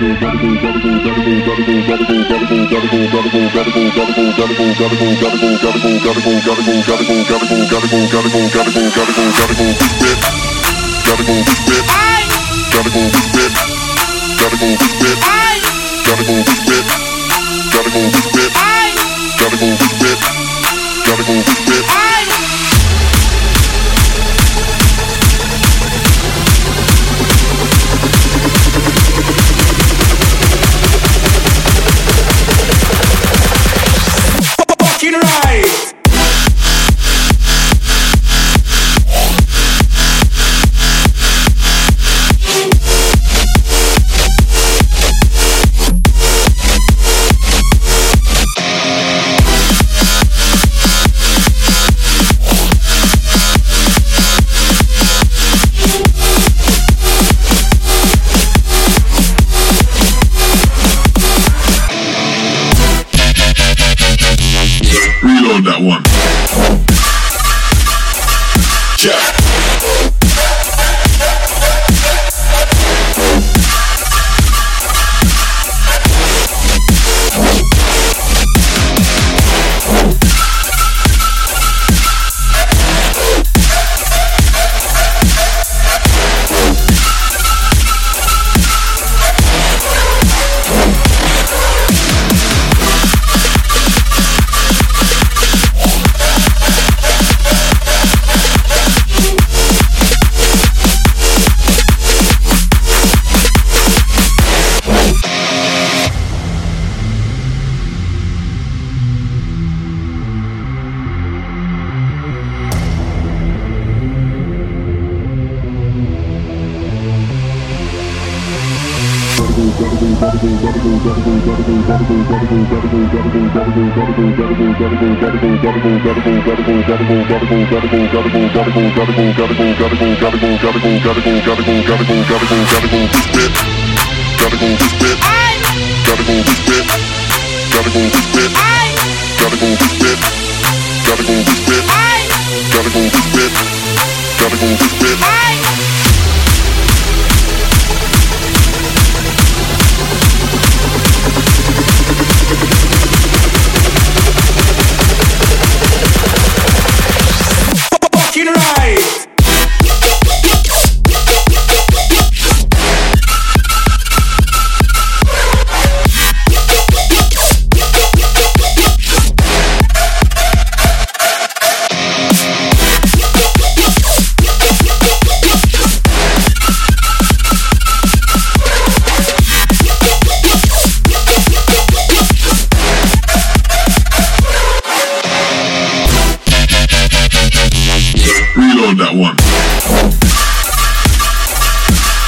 Reload that one.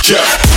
Check.